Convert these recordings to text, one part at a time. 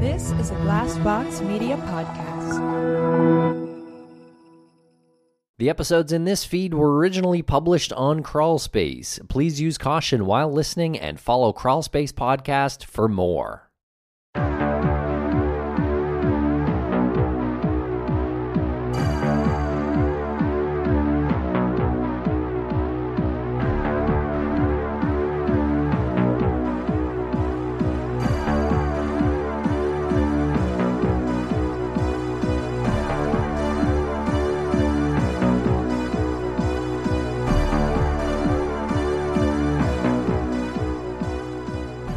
This is a Blast Box Media podcast. The episodes in this feed were originally published on Crawlspace. Please use caution while listening and follow Crawlspace Podcast for more.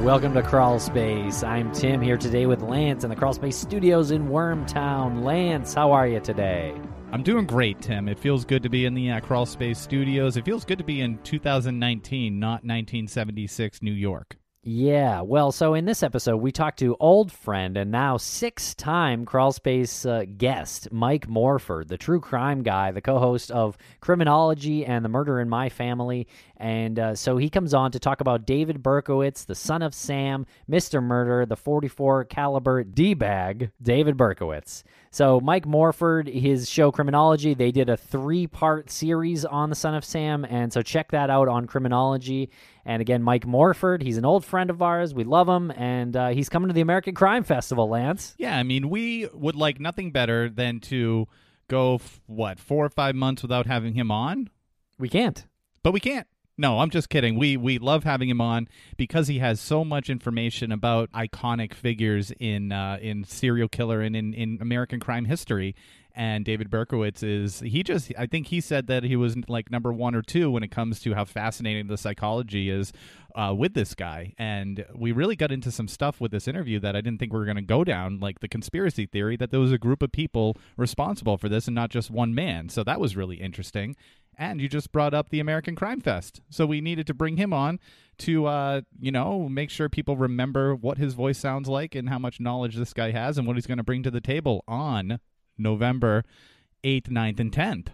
Welcome to Crawlspace. I'm Tim, here today with Lance in the Crawlspace Studios in Wormtown. Lance, how are you today? I'm doing great, Tim. It feels good to be in the Crawlspace Studios. It feels good to be in 2019, not 1976 New York. Yeah, well, so in this episode, we talked to old friend and now six-time Crawlspace guest, Mike Morford, the true crime guy, the co-host of Criminology and The Murder in My Family. And so he comes on to talk about David Berkowitz, the Son of Sam, Mr. Murder, the 44 caliber D-bag, David Berkowitz. So Mike Morford, his show Criminology, they did a three-part series on the Son of Sam, and so check that out on Criminology. And again, Mike Morford, he's an old friend of ours. We love him, and he's coming to the American Crime Festival, Lance. Yeah, I mean, we would like nothing better than to go, 4 or 5 months without having him on? We can't. But we can't. No, I'm just kidding. We love having him on because he has so much information about iconic figures in serial killer and in American crime history. And David Berkowitz I think he said that he was like number one or two when it comes to how fascinating the psychology is with this guy. And we really got into some stuff with this interview that I didn't think we were going to go down, like the conspiracy theory that there was a group of people responsible for this and not just one man. So that was really interesting. And you just brought up the American Crime Fest. So we needed to bring him on to, make sure people remember what his voice sounds like and how much knowledge this guy has and what he's going to bring to the table on November 8th, 9th, and 10th.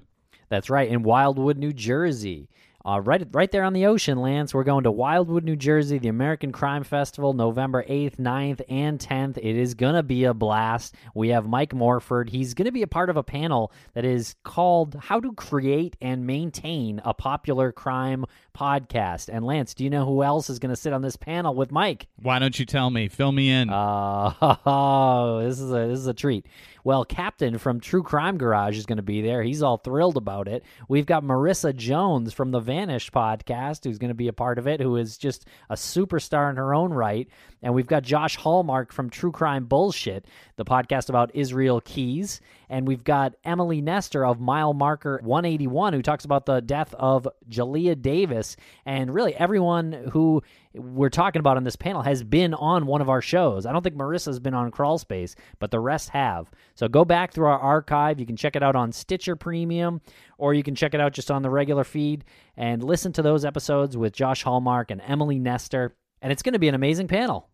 That's right, in Wildwood, New Jersey. Right there on the ocean, Lance. We're going to Wildwood, New Jersey, the American Crime Festival, November 8th, 9th, and 10th. It is going to be a blast. We have Mike Morford. He's going to be a part of a panel that is called How to Create and Maintain a Popular Crime Podcast. And Lance, do you know who else is going to sit on this panel with Mike? Why don't you tell me? Fill me in. This is a treat. Well, Captain from True Crime Garage is going to be there. He's all thrilled about it. We've got Marissa Jones from the Vanished podcast, who's going to be a part of it, who is just a superstar in her own right. And we've got Josh Hallmark from True Crime Bullshit, the podcast about Israel Keys. And we've got Emily Nestor of Mile Marker 181, who talks about the death of Jalea Davis. And really, everyone who we're talking about on this panel has been on one of our shows. I don't think Marissa's been on Crawlspace, but the rest have. So go back through our archive. You can check it out on Stitcher Premium, or you can check it out just on the regular feed and listen to those episodes with Josh Hallmark and Emily Nestor. And it's going to be an amazing panel.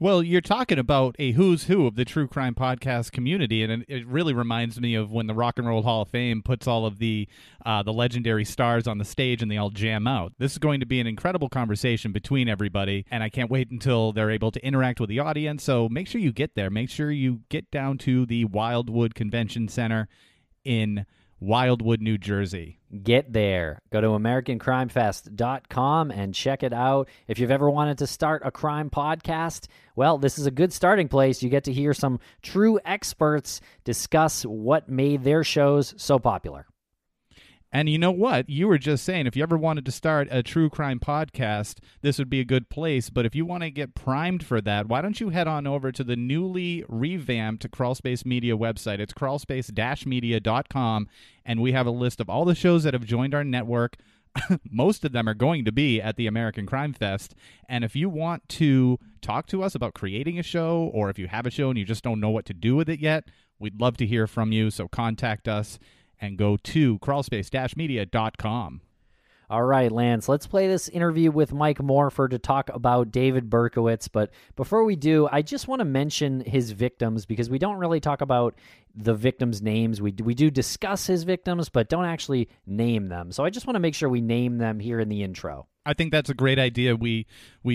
Well, you're talking about a who's who of the true crime podcast community, and it really reminds me of when the Rock and Roll Hall of Fame puts all of the legendary stars on the stage and they all jam out. This is going to be an incredible conversation between everybody, and I can't wait until they're able to interact with the audience, so make sure you get there. Make sure you get down to the Wildwood Convention Center in Wildwood, New Jersey. Get there. Go to AmericanCrimeFest.com and check it out. If you've ever wanted to start a crime podcast, well, this is a good starting place. You get to hear some true experts discuss what made their shows so popular. And you know what? You were just saying, if you ever wanted to start a true crime podcast, this would be a good place. But if you want to get primed for that, why don't you head on over to the newly revamped Crawlspace Media website. It's crawlspace-media.com, and we have a list of all the shows that have joined our network. Most of them are going to be at the American Crime Fest. And if you want to talk to us about creating a show, or if you have a show and you just don't know what to do with it yet, we'd love to hear from you, so contact us. And go to crawlspace-media.com. All right, Lance, let's play this interview with Mike Morford to talk about David Berkowitz. But before we do, I just want to mention his victims because we don't really talk about the victims' names. We do discuss his victims, but don't actually name them. So I just want to make sure we name them here in the intro. I think that's a great idea. We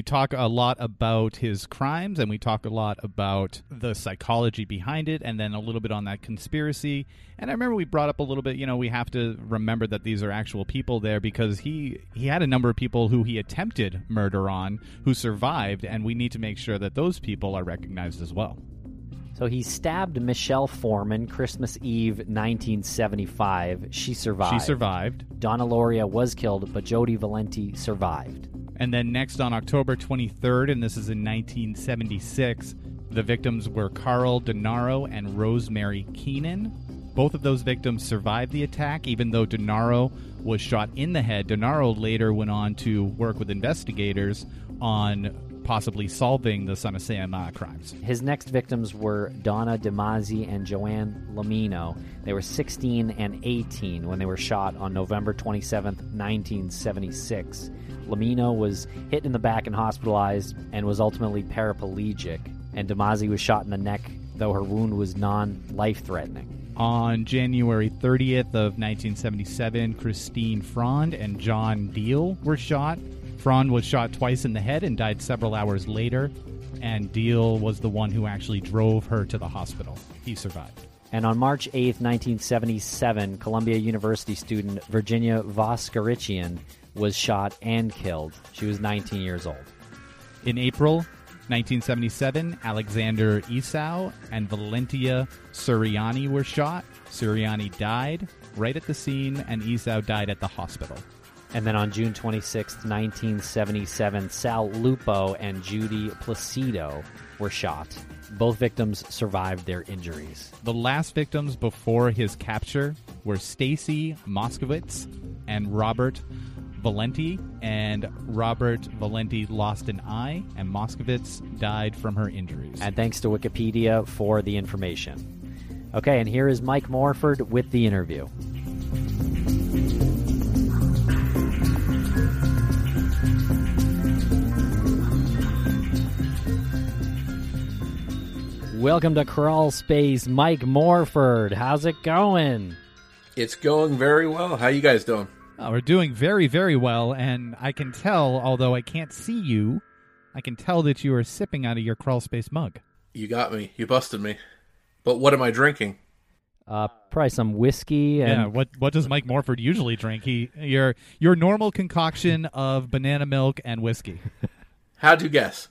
talk a lot about his crimes, and we talk a lot about the psychology behind it, and then a little bit on that conspiracy. And I remember we brought up a little bit, you know, we have to remember that these are actual people there, because he had a number of people who he attempted murder on who survived, and we need to make sure that those people are recognized as well. So he stabbed Michelle Foreman Christmas Eve 1975. She survived. Donna Loria was killed, but Jody Valenti survived. And then next on October 23rd, and this is in 1976, the victims were Carl DeNaro and Rosemary Keenan. Both of those victims survived the attack, even though DeNaro was shot in the head. DeNaro later went on to work with investigators on possibly solving the Son of Sam crimes. His next victims were Donna DeMasi and Joanne Lomino. They were 16 and 18 when they were shot on November 27th, 1976. Lomino was hit in the back and hospitalized and was ultimately paraplegic, and DeMasi was shot in the neck, though her wound was non-life-threatening. On January 30th of 1977, Christine Freund and John Diel were shot. Freund was shot twice in the head and died several hours later, and Diel was the one who actually drove her to the hospital. He survived. And on March 8th, 1977, Columbia University student Virginia Voskarichian was shot and killed. She was 19 years old. In April 1977, Alexander Esau and Valentina Suriani were shot. Suriani died right at the scene, and Esau died at the hospital. And then on June 26, 1977, Sal Lupo and Judy Placido were shot. Both victims survived their injuries. The last victims before his capture were Stacy Moskowitz and Robert Valenti. And Robert Valenti lost an eye, and Moskowitz died from her injuries. And thanks to Wikipedia for the information. Okay, and here is Mike Morford with the interview. Welcome to Crawlspace, Mike Morford. How's it going? It's going very well. How you guys doing? Oh, we're doing very, very well, and I can tell, although I can't see you, I can tell that you are sipping out of your Crawlspace mug. You got me. You busted me. But what am I drinking? Probably some whiskey. And... yeah, what does Mike Morford usually drink? Your normal concoction of banana milk and whiskey. How'd you guess?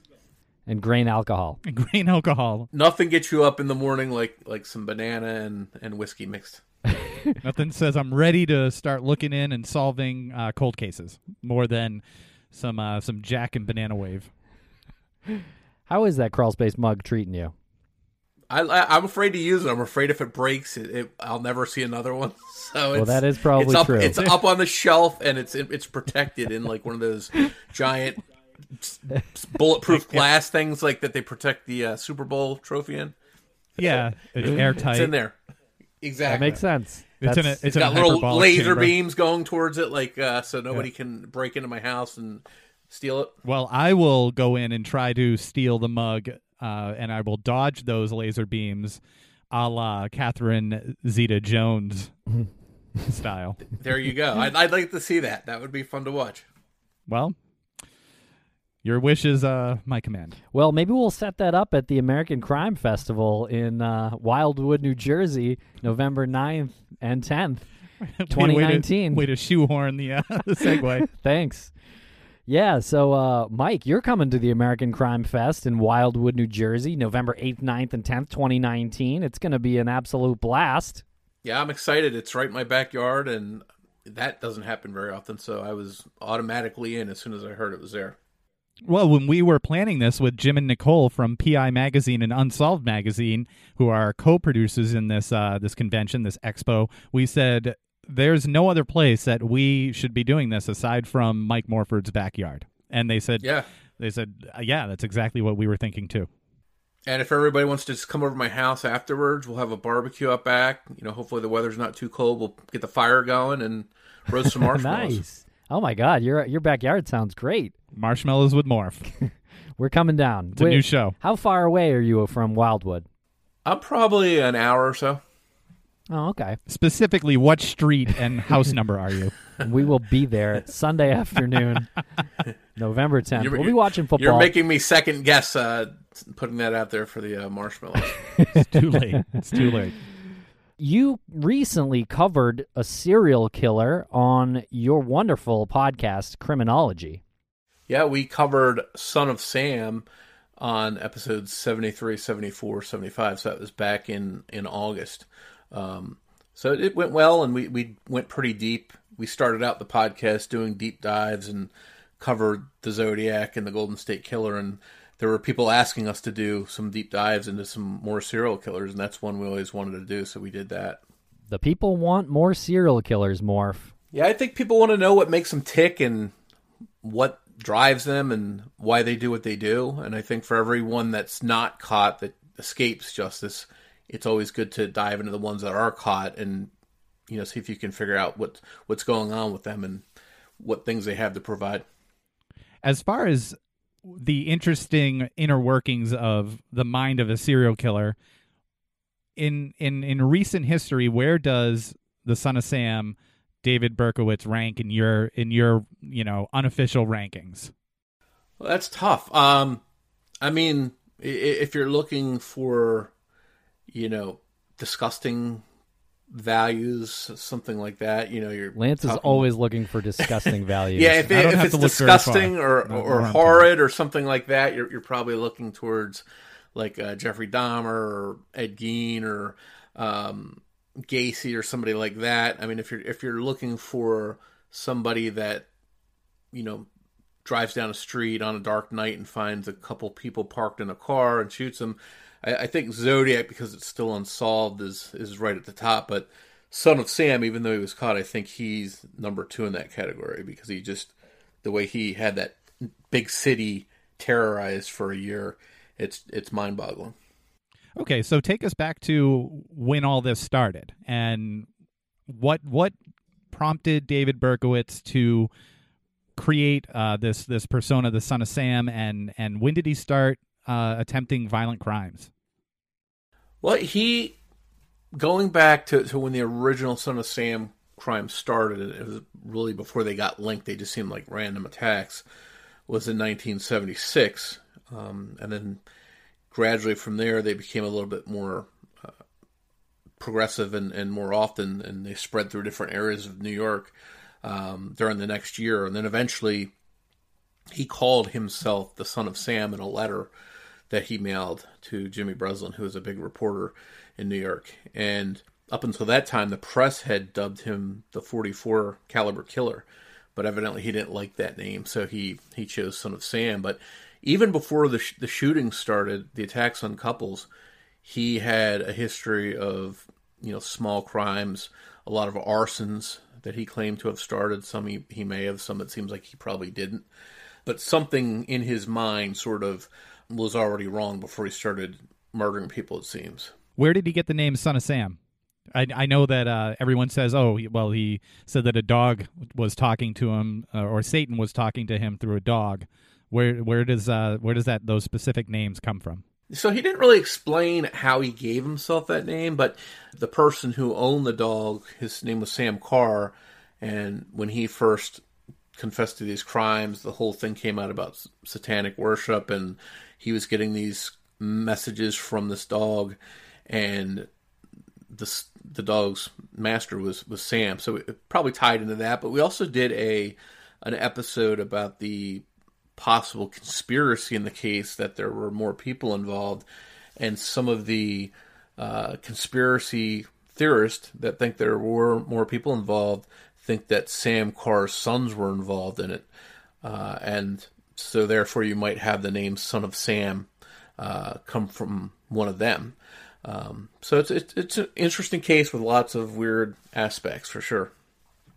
And grain alcohol. Nothing gets you up in the morning like some banana and whiskey mixed. Nothing says I'm ready to start looking in and solving cold cases more than some Jack and Banana Wave. How is that Crawlspace mug treating you? I'm afraid to use it. I'm afraid if it breaks, I'll never see another one. So that is probably true. It's up on the shelf, and it's protected in like one of those giant... bulletproof glass things like that they protect the Super Bowl trophy in. Yeah, it's airtight. It's in there. Exactly. That makes sense. It's got little laser chamber. Beams going towards it, like so nobody can break into my house and steal it. Well, I will go in and try to steal the mug, and I will dodge those laser beams, a la Catherine Zeta-Jones style. There you go. I'd like to see that. That would be fun to watch. Well. Your wish is my command. Well, maybe we'll set that up at the American Crime Festival in Wildwood, New Jersey, November 9th and 10th, 2019. Way to shoehorn the segue. Thanks. Yeah, so, Mike, you're coming to the American Crime Fest in Wildwood, New Jersey, November 8th, 9th, and 10th, 2019. It's going to be an absolute blast. Yeah, I'm excited. It's right in my backyard, and that doesn't happen very often, so I was automatically in as soon as I heard it was there. Well, when we were planning this with Jim and Nicole from PI Magazine and Unsolved Magazine, who are co-producers in this convention, this expo, we said there's no other place that we should be doing this aside from Mike Morford's backyard. And they said, yeah, that's exactly what we were thinking too. And if everybody wants to just come over to my house afterwards, we'll have a barbecue out back. You know, hopefully the weather's not too cold. We'll get the fire going and roast some marshmallows. Nice. Oh my God, your backyard sounds great. Marshmallows with Morph. We're coming down. It's a new show. How far away are you from Wildwood? I'm probably an hour or so. Oh, okay. Specifically, what street and house number are you? We will be there Sunday afternoon, November 10th. We'll be watching football. You're making me second guess putting that out there for the marshmallows. It's too late. It's too late. You recently covered a serial killer on your wonderful podcast, Criminology. Yeah, we covered Son of Sam on episodes 73, 74, 75. So that was back in August. So it went well, and we went pretty deep. We started out the podcast doing deep dives and covered the Zodiac and the Golden State Killer, and there were people asking us to do some deep dives into some more serial killers, and that's one we always wanted to do, so we did that. The people want more serial killers, Morph. Yeah, I think people want to know what makes them tick and what drives them and why they do what they do, and I think for everyone that's not caught, that escapes justice, it's always good to dive into the ones that are caught and, you know, see if you can figure out what's going on with them and what things they have to provide. As far as the interesting inner workings of the mind of a serial killer, in recent history, where does the Son of Sam, David Berkowitz, rank in your unofficial rankings? Well, that's tough. I mean, if you're looking for disgusting values, something like that. Lance is always looking for disgusting values. Yeah, if it's disgusting or horrid or something like that, you're probably looking towards like Jeffrey Dahmer or Ed Gein or Gacy or somebody like that. I mean, if you're looking for somebody that drives down a street on a dark night and finds a couple people parked in a car and shoots them. I think Zodiac, because it's still unsolved, is right at the top. But Son of Sam, even though he was caught, I think he's number 2 in that category because he just, the way he had that big city terrorized for a year, it's mind-boggling. Okay, so take us back to when all this started and what prompted David Berkowitz to create this persona, the Son of Sam, and when did he start attempting violent crimes? Well, going back to when the original Son of Sam crime started, it was really before they got linked, they just seemed like random attacks, was in 1976. And then gradually from there, they became a little bit more progressive and more often, and they spread through different areas of New York during the next year. And then eventually, he called himself the Son of Sam in a letter that he mailed to Jimmy Breslin, who was a big reporter in New York. And up until that time, the press had dubbed him the .44 caliber killer, but evidently he didn't like that name, so he chose Son of Sam. But even before the shooting started, the attacks on couples, he had a history of small crimes, a lot of arsons that he claimed to have started. Some he may have, some it seems like he probably didn't. But something in his mind sort of was already wrong before he started murdering people, it seems. Where did he get the name Son of Sam? I know that everyone says, he said that a dog was talking to him, or Satan was talking to him through a dog. Where does those specific names come from? So he didn't really explain how he gave himself that name, but the person who owned the dog, his name was Sam Carr, and when he first confessed to these crimes, the whole thing came out about satanic worship, and he was getting these messages from this dog, and the dog's master was Sam, so it probably tied into that. But we also did an episode about the possible conspiracy in the case, that there were more people involved, and some of the conspiracy theorists that think there were more people involved think that Sam Carr's sons were involved in it. And so therefore you might have the name Son of Sam come from one of them. So it's an interesting case with lots of weird aspects for sure.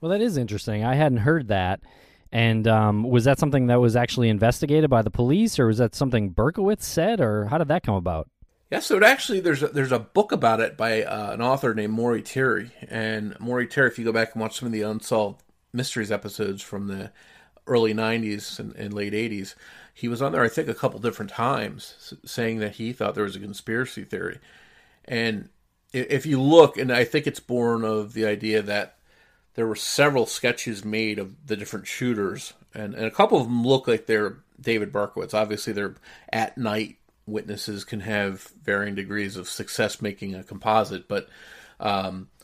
Well, that is interesting. I hadn't heard that. And was that something that was actually investigated by the police, or was that something Berkowitz said, or how did that come about? Yeah, so it actually, there's a book about it by an author named Maury Terry. And Maury Terry, if you go back and watch some of the Unsolved Mysteries episodes from the early 90s and late 80s, he was on there, I think, a couple different times saying that he thought there was a conspiracy theory. And if you look, and I think it's born of the idea that there were several sketches made of the different shooters, and a couple of them look like they're David Berkowitz. Obviously, they're at night. Witnesses can have varying degrees of success making a composite, but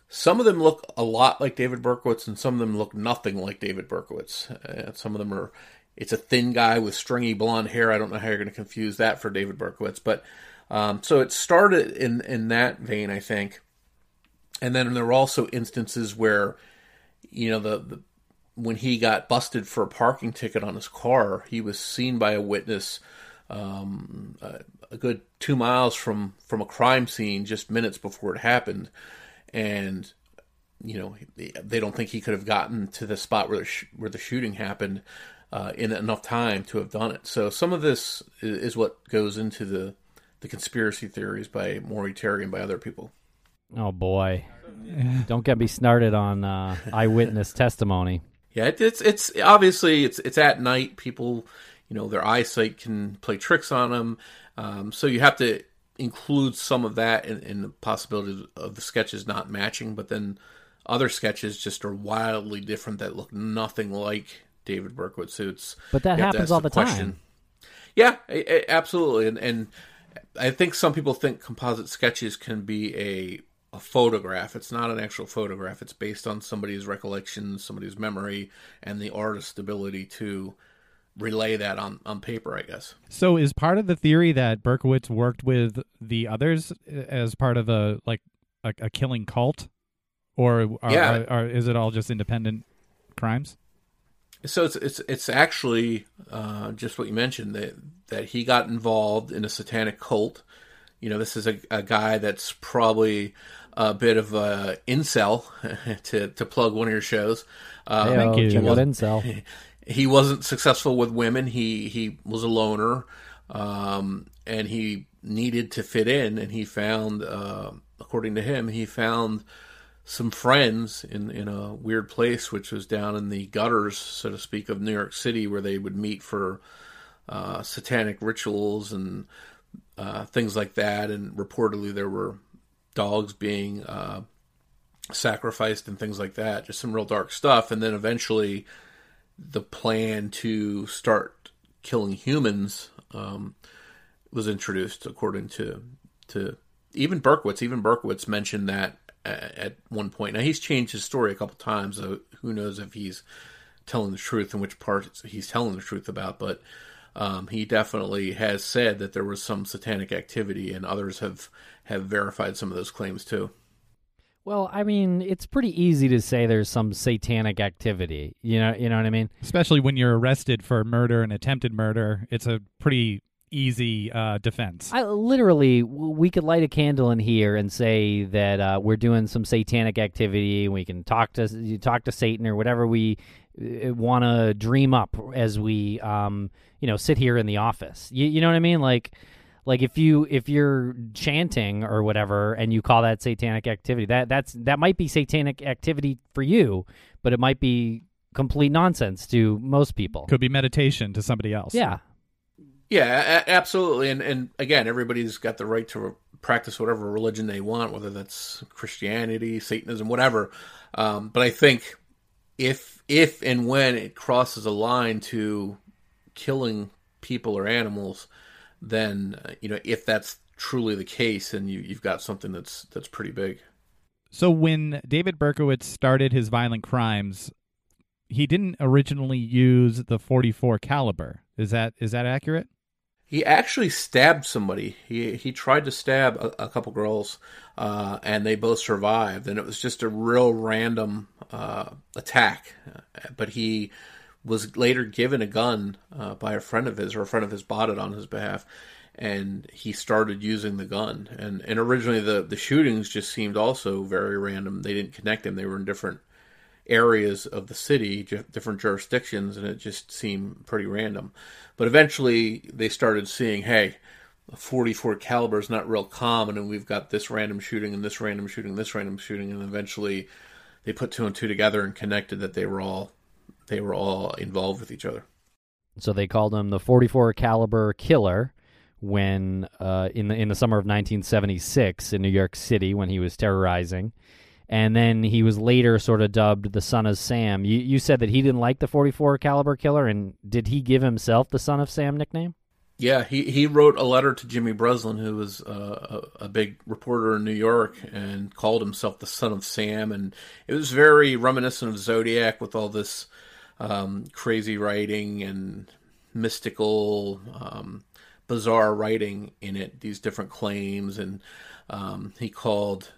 some of them look a lot like David Berkowitz, and some of them look nothing like David Berkowitz. Some of them are, it's a thin guy with stringy blonde hair. I don't know how you're going to confuse that for David Berkowitz, but so it started in that vein, I think. And then there were also instances where, you know, the when he got busted for a parking ticket on his car, he was seen by a witness a good 2 miles from a crime scene just minutes before it happened. And, you know, they don't think he could have gotten to the spot where the shooting happened in enough time to have done it. So some of this is what goes into the conspiracy theories by Maury Terry and by other people. Oh, boy. Don't get me started on eyewitness testimony. Yeah, it's obviously it's at night. People, you know, their eyesight can play tricks on them. So you have to include some of that in the possibility of the sketches not matching. But then other sketches just are wildly different that look nothing like David Berkowitz. Suits. But that happens all the time. Yeah, absolutely. And I think some people think composite sketches can be a photograph. It's not an actual photograph. It's based on somebody's recollections, somebody's memory, and the artist's ability to relay that on paper, I guess. So is part of the theory that Berkowitz worked with the others as part of a killing cult? Or is it all just independent crimes? So it's actually just what you mentioned, that he got involved in a satanic cult. You know, this is a guy that's probably a bit of a incel, to plug one of your shows. Thank you. Check out incel. He wasn't successful with women. He was a loner, and he needed to fit in. And he found, according to him, he found some friends in a weird place, which was down in the gutters, so to speak, of New York City, where they would meet for satanic rituals and things like that. And reportedly there were dogs being sacrificed and things like that, just some real dark stuff. And then eventually the plan to start killing humans was introduced, according to even Berkowitz. Even Berkowitz mentioned that at one point. Now, he's changed his story a couple times, so who knows if he's telling the truth and which parts he's telling the truth about, but he definitely has said that there was some satanic activity, and others have verified some of those claims too. Well, I mean, it's pretty easy to say there's some satanic activity. You know what I mean? Especially when you're arrested for murder and attempted murder, it's a pretty easy defense. Literally, we could light a candle in here and say that we're doing some satanic activity, and we can talk to Satan or whatever we want to dream up as we, sit here in the office. You know what I mean? Like if you're chanting or whatever, and you call that satanic activity, that might be satanic activity for you, but it might be complete nonsense to most people. Could be meditation to somebody else. Yeah. Yeah, absolutely. And again, everybody's got the right to practice whatever religion they want, whether that's Christianity, Satanism, whatever. But I think if and when it crosses a line to killing people or animals, then, if that's truly the case, then you've got something that's pretty big. So when David Berkowitz started his violent crimes, he didn't originally use the .44 caliber. Is that accurate? He actually stabbed somebody. He tried to stab a couple girls, and they both survived. And it was just a real random attack. But he was later given a gun by a friend of his, or a friend of his bought it on his behalf, and he started using the gun. And originally the shootings just seemed also very random. They didn't connect them. They were in different areas of the city, different jurisdictions, and it just seemed pretty random. But eventually they started seeing, hey, a .44 caliber is not real common, and we've got this random shooting and this random shooting and this random shooting, and eventually they put two and two together and connected that they were all involved with each other. So they called him the .44 caliber killer, when in the summer of 1976 in New York City when he was terrorizing. And then he was later sort of dubbed the Son of Sam. You said that he didn't like the .44 caliber killer, and did he give himself the Son of Sam nickname? Yeah, he wrote a letter to Jimmy Breslin, who was a big reporter in New York, and called himself the Son of Sam. And it was very reminiscent of Zodiac with all this crazy writing and mystical, bizarre writing in it, these different claims. And he called,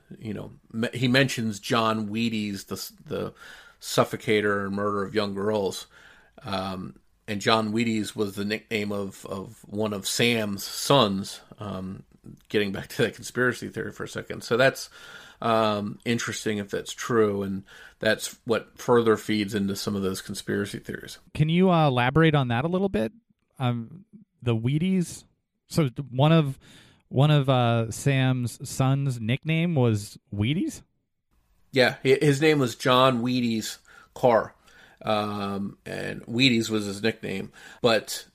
he mentions John Wheaties, the suffocator and murderer of young girls. And John Wheaties was the nickname of one of Sam's sons, getting back to that conspiracy theory for a second. So that's interesting if that's true. And that's what further feeds into some of those conspiracy theories. Can you elaborate on that a little bit? The Wheaties. So one of Sam's son's nickname was Wheaties? Yeah, his name was John Wheaties Carr, and Wheaties was his nickname. But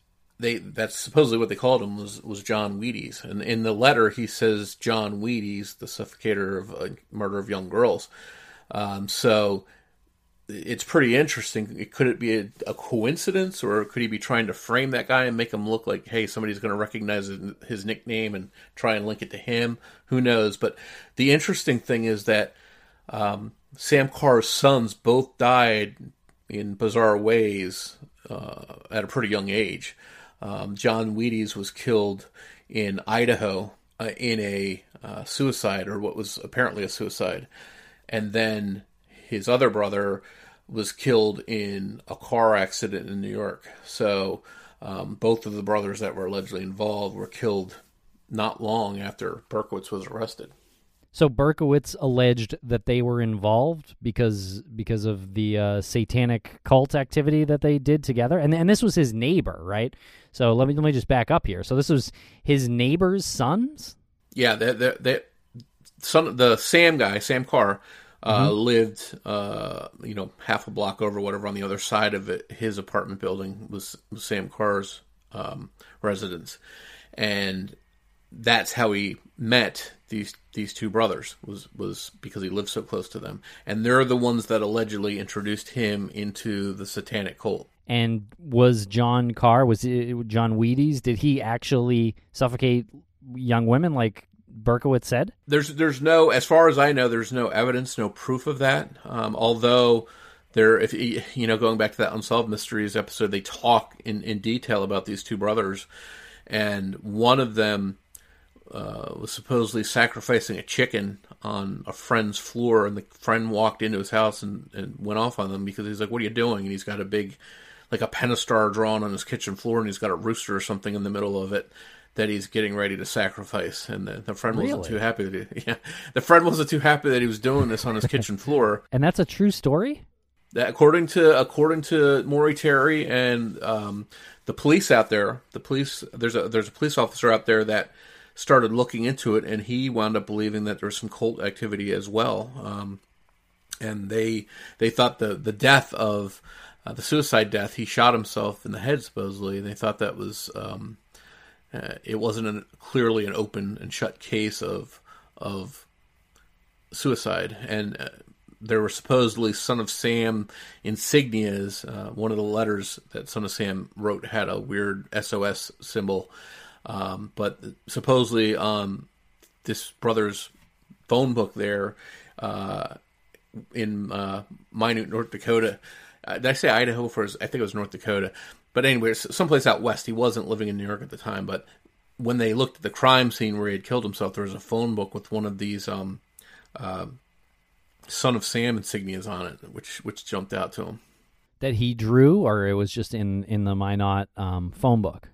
that's supposedly what they called him was John Wheaties. And in the letter, he says John Wheaties, the suffocator of murder of young girls. So it's pretty interesting. Could it be a coincidence, or could he be trying to frame that guy and make him look like, hey, somebody's going to recognize his nickname and try and link it to him? Who knows? But the interesting thing is that Sam Carr's sons both died in bizarre ways at a pretty young age. John Wheaties was killed in Idaho in a suicide, or what was apparently a suicide. And then his other brother was killed in a car accident in New York. So both of the brothers that were allegedly involved were killed not long after Berkowitz was arrested. So Berkowitz alleged that they were involved because of the satanic cult activity that they did together, and this was his neighbor, right? So let me just back up here. So this was his neighbor's sons. Yeah, the Sam guy, Sam Carr. Lived, half a block over, whatever, on the other side of it. His apartment building was Sam Carr's residence, and that's how he met these two brothers. Was because he lived so close to them, and they're the ones that allegedly introduced him into the satanic cult. And was John Carr? Was it John Wheaties? Did he actually suffocate young women like Berkowitz said? There's no, as far as I know, there's no evidence, no proof of that. Although there, if going back to that Unsolved Mysteries episode, they talk in detail about these two brothers, and one of them was supposedly sacrificing a chicken on a friend's floor, and the friend walked into his house and went off on them because he's like, "What are you doing?" And he's got a big, like a pentastar drawn on his kitchen floor, and he's got a rooster or something in the middle of it that he's getting ready to sacrifice, and the friend wasn't too happy the friend wasn't too happy that he was doing this on his kitchen floor. And that's a true story? That according to Maury Terry and the police out there, there's a police officer out there that started looking into it, and he wound up believing that there was some cult activity as well. And they thought the death of the suicide death, he shot himself in the head supposedly, and they thought that was it wasn't clearly an open and shut case of suicide. And there were supposedly Son of Sam insignias. One of the letters that Son of Sam wrote had a weird SOS symbol. But supposedly this brother's phone book there in Minute, North Dakota. Did I say Idaho first? I think it was North Dakota. But anyway, someplace out west. He wasn't living in New York at the time, but when they looked at the crime scene where he had killed himself, there was a phone book with one of these Son of Sam insignias on it, which jumped out to him. That he drew, or it was just in the Minot phone book?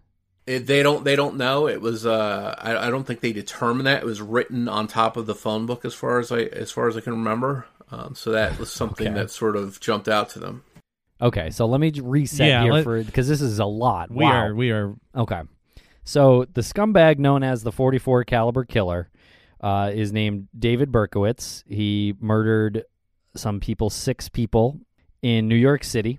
They don't know. It was I don't think they determined that. It was written on top of the phone book as far as I can remember. So that was something that sort of jumped out to them. Okay, so let me reset because this is a lot. We are. Okay. So the scumbag known as the .44 caliber killer is named David Berkowitz. He murdered six people in New York City,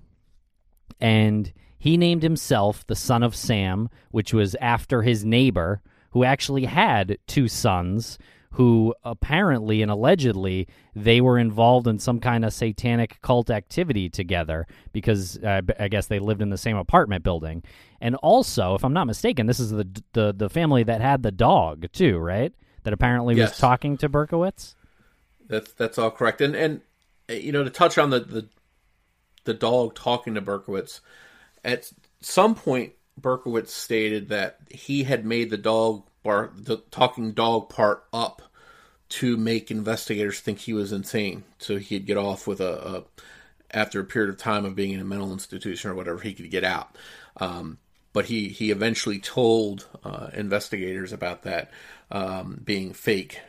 and He named himself the Son of Sam, which was after his neighbor, who actually had two sons, who apparently and allegedly they were involved in some kind of satanic cult activity together because I guess they lived in the same apartment building. And also, if I'm not mistaken, this is the family that had the dog too, right? That apparently was talking to Berkowitz. That's all correct. And you know, to touch on the dog talking to Berkowitz, at some point Berkowitz stated that he had made the dog the talking dog part up to make investigators think he was insane, so he'd get off with after a period of time of being in a mental institution or whatever, he could get out. But he eventually told investigators about that being fake,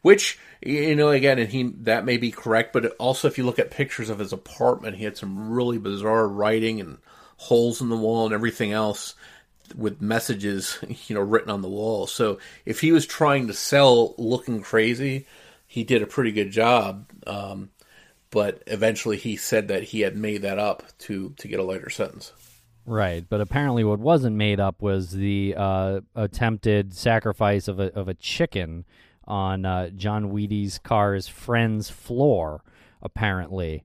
which, you know, again, and that may be correct, but also if you look at pictures of his apartment, he had some really bizarre writing and holes in the wall and everything else with messages, you know, written on the wall. So if he was trying to sell looking crazy, he did a pretty good job. But eventually he said that he had made that up to get a lighter sentence. Right. But apparently what wasn't made up was the attempted sacrifice of a chicken on John Wheaties Carr's friend's floor, apparently.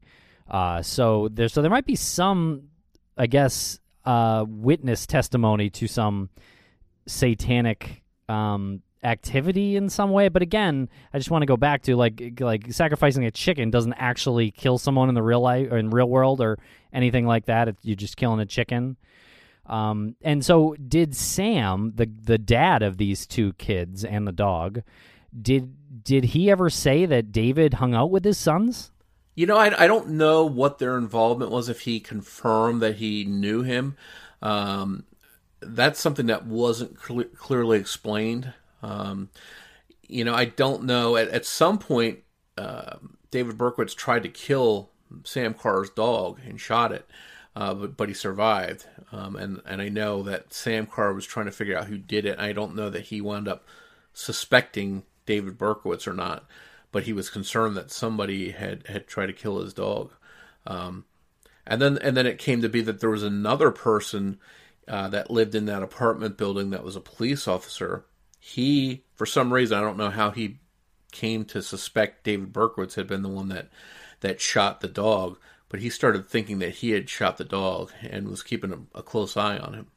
So there might be some, I guess, witness testimony to some satanic activity in some way. But again, I just want to go back to like sacrificing a chicken doesn't actually kill someone in the real life or in real world or anything like that. You're just killing a chicken. And so did Sam, the dad of these two kids and the dog, did he ever say that David hung out with his sons? You know, I don't know what their involvement was, if he confirmed that he knew him. That's something that wasn't clearly explained. You know, I don't know. At some point, David Berkowitz tried to kill Sam Carr's dog and shot it, but he survived. And I know that Sam Carr was trying to figure out who did it. I don't know that he wound up suspecting David Berkowitz or not, but he was concerned that somebody had tried to kill his dog. And then it came to be that there was another person that lived in that apartment building that was a police officer. He, for some reason, I don't know how he came to suspect David Berkowitz had been the one that shot the dog, but he started thinking that he had shot the dog and was keeping a close eye on him.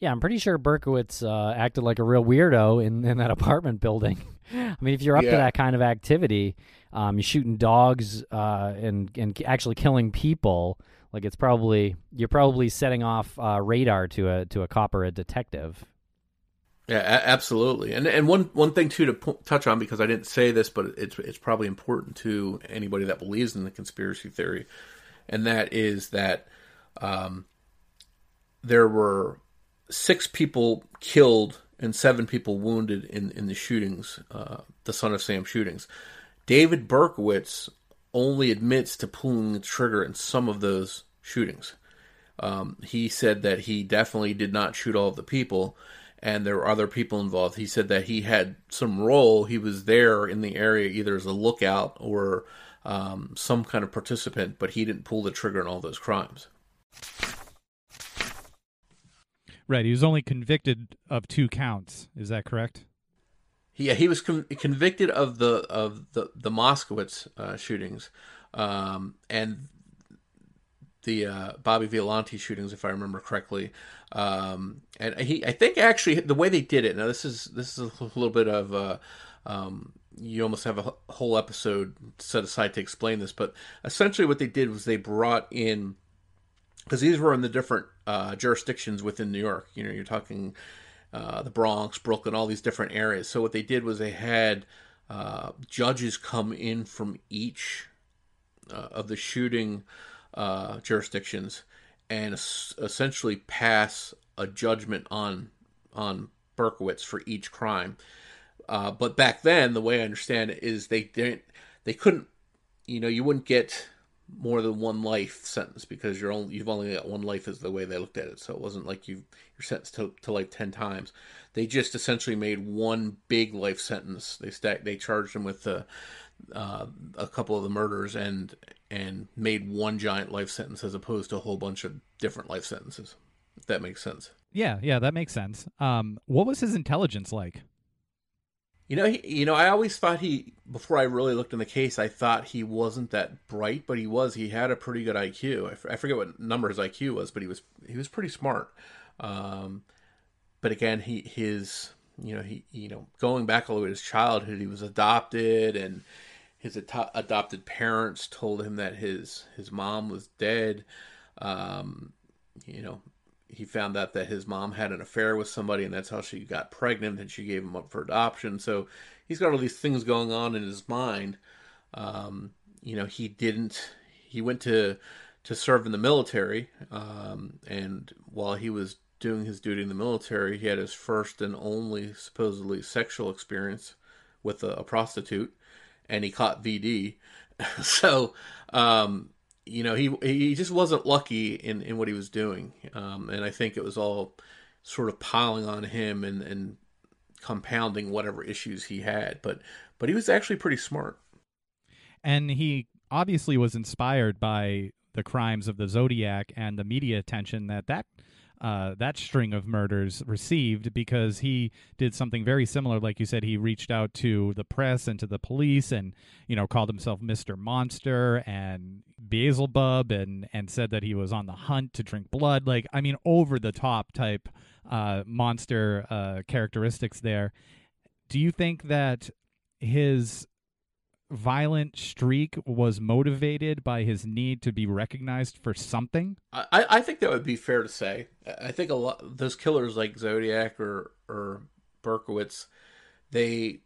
Yeah, I'm pretty sure Berkowitz acted like a real weirdo in that apartment building. I mean, if you're up to that kind of activity, you're shooting dogs and actually killing people. Like, it's probably you're setting off radar to a cop or a detective. Yeah, absolutely. And one thing too to touch on, because I didn't say this, but it's probably important to anybody that believes in the conspiracy theory, and that is that there were 6 people killed and 7 people wounded in the shootings, the Son of Sam shootings. David Berkowitz only admits to pulling the trigger in some of those shootings. He said that he definitely did not shoot all of the people, and there were other people involved. He said that he had some role. He was there in the area either as a lookout or some kind of participant, but he didn't pull the trigger on all those crimes. Right, he was only convicted of 2 counts. Is that correct? Yeah, he was convicted of the Moskowitz shootings, and the Bobby Violante shootings, if I remember correctly. And I think actually the way they did it. Now this is a little bit of you almost have a whole episode set aside to explain this, but essentially what they did was they brought in, because these were in the different jurisdictions within New York. You know, you're talking the Bronx, Brooklyn, all these different areas. So what they did was they had judges come in from each of the shooting jurisdictions and essentially pass a judgment on Berkowitz for each crime. But back then, the way I understand it is they couldn't, you know, you wouldn't get more than one life sentence because you've only got one life is the way they looked at it. So it wasn't like you're sentenced to life 10 times. They just essentially made one big life sentence. They charged him with a couple of the murders, and and made one giant life sentence as opposed to a whole bunch of different life sentences, if that makes sense. Yeah, that makes sense. What was his intelligence like? I always thought before I really looked in the case, I thought he wasn't that bright, but he was. He had a pretty good IQ. I forget what number his IQ was, but he was pretty smart. But again, going back all the way to his childhood, he was adopted, and his adopted parents told him that his mom was dead. He found out that his mom had an affair with somebody, and that's how she got pregnant, and she gave him up for adoption. So he's got all these things going on in his mind. He went to serve in the military. And while he was doing his duty in the military, he had his first and only supposedly sexual experience with a prostitute, and he caught VD. So, he just wasn't lucky in what he was doing. And I think it was all sort of piling on him and compounding whatever issues he had. But he was actually pretty smart. And he obviously was inspired by the crimes of the Zodiac and the media attention that string of murders received, because he did something very similar. Like you said, he reached out to the press and to the police and, called himself Mr. Monster and Beelzebub and said that he was on the hunt to drink blood. Over the top type monster characteristics there. Do you think that his violent streak was motivated by his need to be recognized for something? I think that would be fair to say. I think a lot of those killers like Zodiac or Berkowitz, they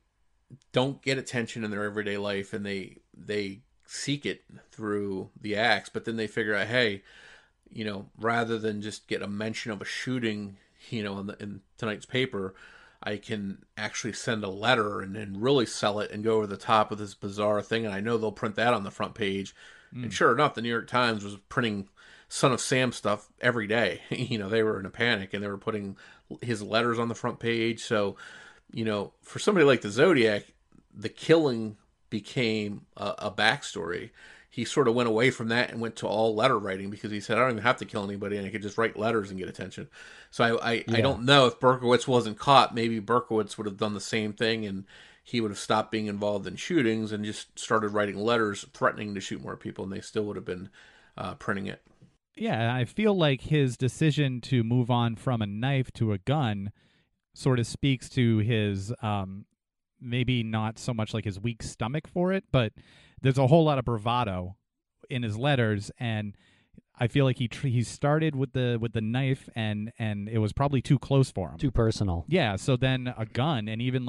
don't get attention in their everyday life, and they seek it through the acts. But then they figure out, hey, rather than just get a mention of a shooting, in tonight's paper, I can actually send a letter and really sell it and go over the top with this bizarre thing. And I know they'll print that on the front page. Mm. And sure enough, the New York Times was printing Son of Sam stuff every day. They were in a panic, and they were putting his letters on the front page. So, for somebody like the Zodiac, the killing became a backstory. He sort of went away from that and went to all letter writing, because he said, I don't even have to kill anybody, and I could just write letters and get attention. So I don't know if Berkowitz wasn't caught. Maybe Berkowitz would have done the same thing, and he would have stopped being involved in shootings and just started writing letters threatening to shoot more people, and they still would have been printing it. Yeah, I feel like his decision to move on from a knife to a gun sort of speaks to his maybe not so much like his weak stomach for it, but there's a whole lot of bravado in his letters, and I feel like he started with the knife, and it was probably too close for him, too personal. Yeah, so then a gun, and even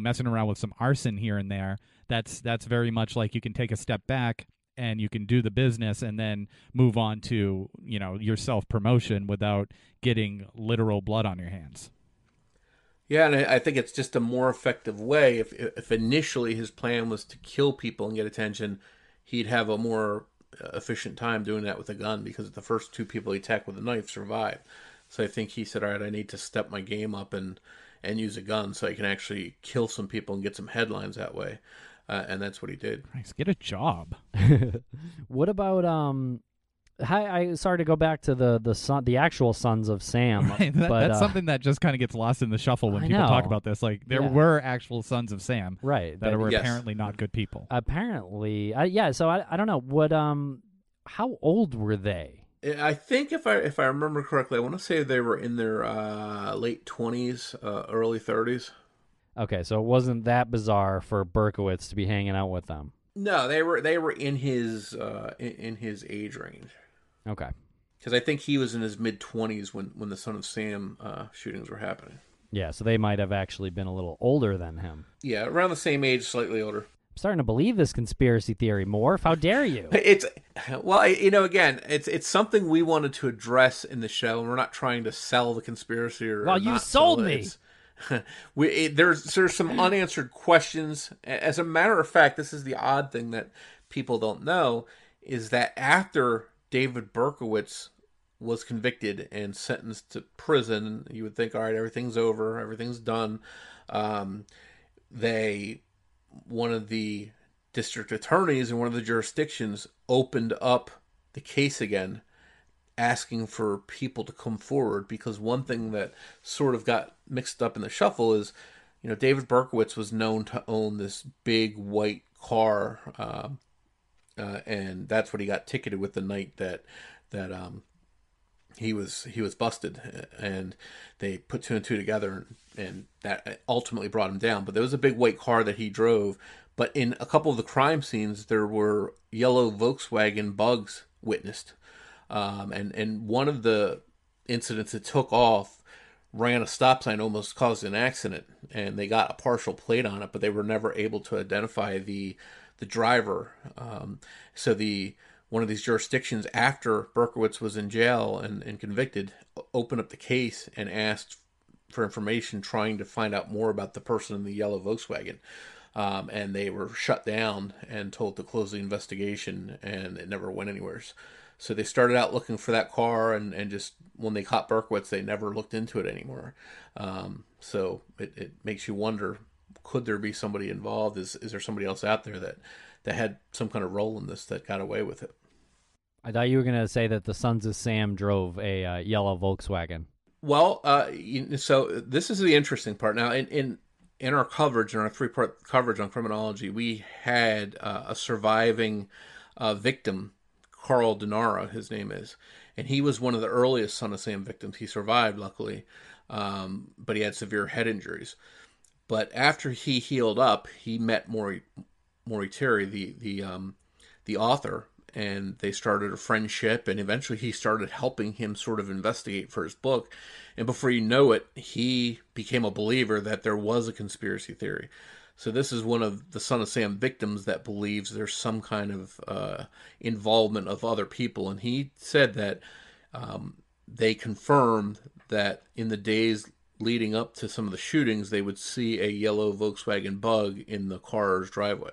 messing around with some arson here and there. That's very much like you can take a step back and you can do the business and then move on to your self promotion without getting literal blood on your hands. Yeah, and I think it's just a more effective way. If initially his plan was to kill people and get attention, he'd have a more efficient time doing that with a gun, because the first two people he attacked with a knife survived. So I think he said, all right, I need to step my game up and use a gun so I can actually kill some people and get some headlines that way. And that's what he did. Nice. Get a job. What about... sorry to go back to the actual Sons of Sam. Right, that's something that just kind of gets lost in the shuffle when people talk about this. There were actual Sons of Sam, right? That were apparently not good people. Apparently, So I don't know what. How old were they? I think if I remember correctly, I want to say they were in their late 20s, early 30s. Okay, so it wasn't that bizarre for Berkowitz to be hanging out with them. No, they were in his in his age range. Okay. Because I think he was in his mid-20s when the Son of Sam shootings were happening. Yeah, so they might have actually been a little older than him. Yeah, around the same age, slightly older. I'm starting to believe this conspiracy theory, Morph. How dare you? It's something we wanted to address in the show, and we're not trying to sell the conspiracy or well, you sold me. There's some unanswered questions. As a matter of fact, this is the odd thing that people don't know, is that after David Berkowitz was convicted and sentenced to prison, you would think, all right, everything's over, everything's done. One of the district attorneys in one of the jurisdictions opened up the case again, asking for people to come forward, because one thing that sort of got mixed up in the shuffle is, you know, David Berkowitz was known to own this big white car, and that's what he got ticketed with the night that he was busted, and they put two and two together, and that ultimately brought him down. But there was a big white car that he drove. But in a couple of the crime scenes, there were yellow Volkswagen Bugs witnessed, and one of the incidents that took off ran a stop sign, almost caused an accident, and they got a partial plate on it, but they were never able to identify the driver. So one of these jurisdictions, after Berkowitz was in jail and convicted, opened up the case and asked for information, trying to find out more about the person in the yellow Volkswagen. And they were shut down and told to close the investigation, and it never went anywhere. So they started out looking for that car, and just when they caught Berkowitz, they never looked into it anymore. So it makes you wonder, could there be somebody involved? Is there somebody else out there that had some kind of role in this that got away with it? I thought you were going to say that the Sons of Sam drove a yellow Volkswagen. Well, so this is the interesting part. Now, in our coverage, in our three-part coverage on Criminology, we had a surviving victim, Carl DeNaro, his name is, and he was one of the earliest Son of Sam victims. He survived, luckily, but he had severe head injuries. But after he healed up, he met Maury Terry, the author, and they started a friendship, and eventually he started helping him sort of investigate for his book. And before you know it, he became a believer that there was a conspiracy theory. So this is one of the Son of Sam victims that believes there's some kind of involvement of other people. And he said that they confirmed that in the days leading up to some of the shootings, they would see a yellow Volkswagen Bug in the car's driveway.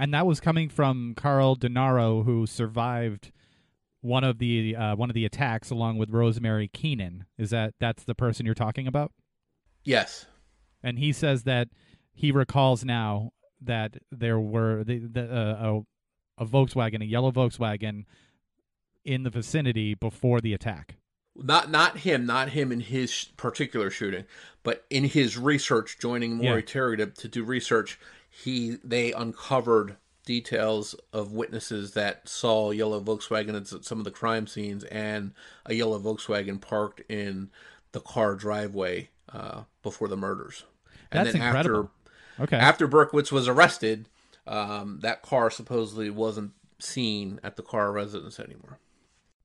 And that was coming from Carl DeNaro, who survived one of the attacks along with Rosemary Keenan. Is that's the person you're talking about? Yes. And he says that he recalls now that there were a Volkswagen, a yellow Volkswagen, in the vicinity before the attack. Not him in his particular shooting, but in his research, joining Maury Terry to do research, they uncovered details of witnesses that saw yellow Volkswagens at some of the crime scenes, and a yellow Volkswagen parked in the car driveway before the murders. And that's then incredible. After Berkowitz was arrested, that car supposedly wasn't seen at the Carr residence anymore.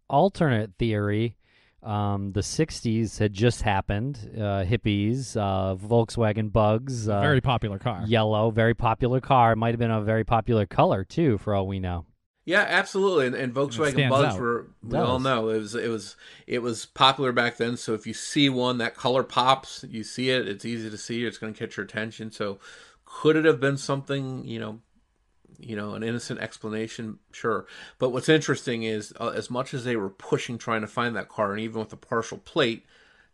Alternate theory. The 60s had just happened. Hippies, Volkswagen Bugs. Very popular car. Yellow, very popular car. Might have been a very popular color, too, for all we know. Yeah, absolutely. And Volkswagen Bugs were, we all know, it was popular back then. So if you see one, that color pops. You see it. It's easy to see. It's going to catch your attention. So could it have been something, you know, an innocent explanation? Sure. But what's interesting is as much as they were pushing, trying to find that car, and even with a partial plate,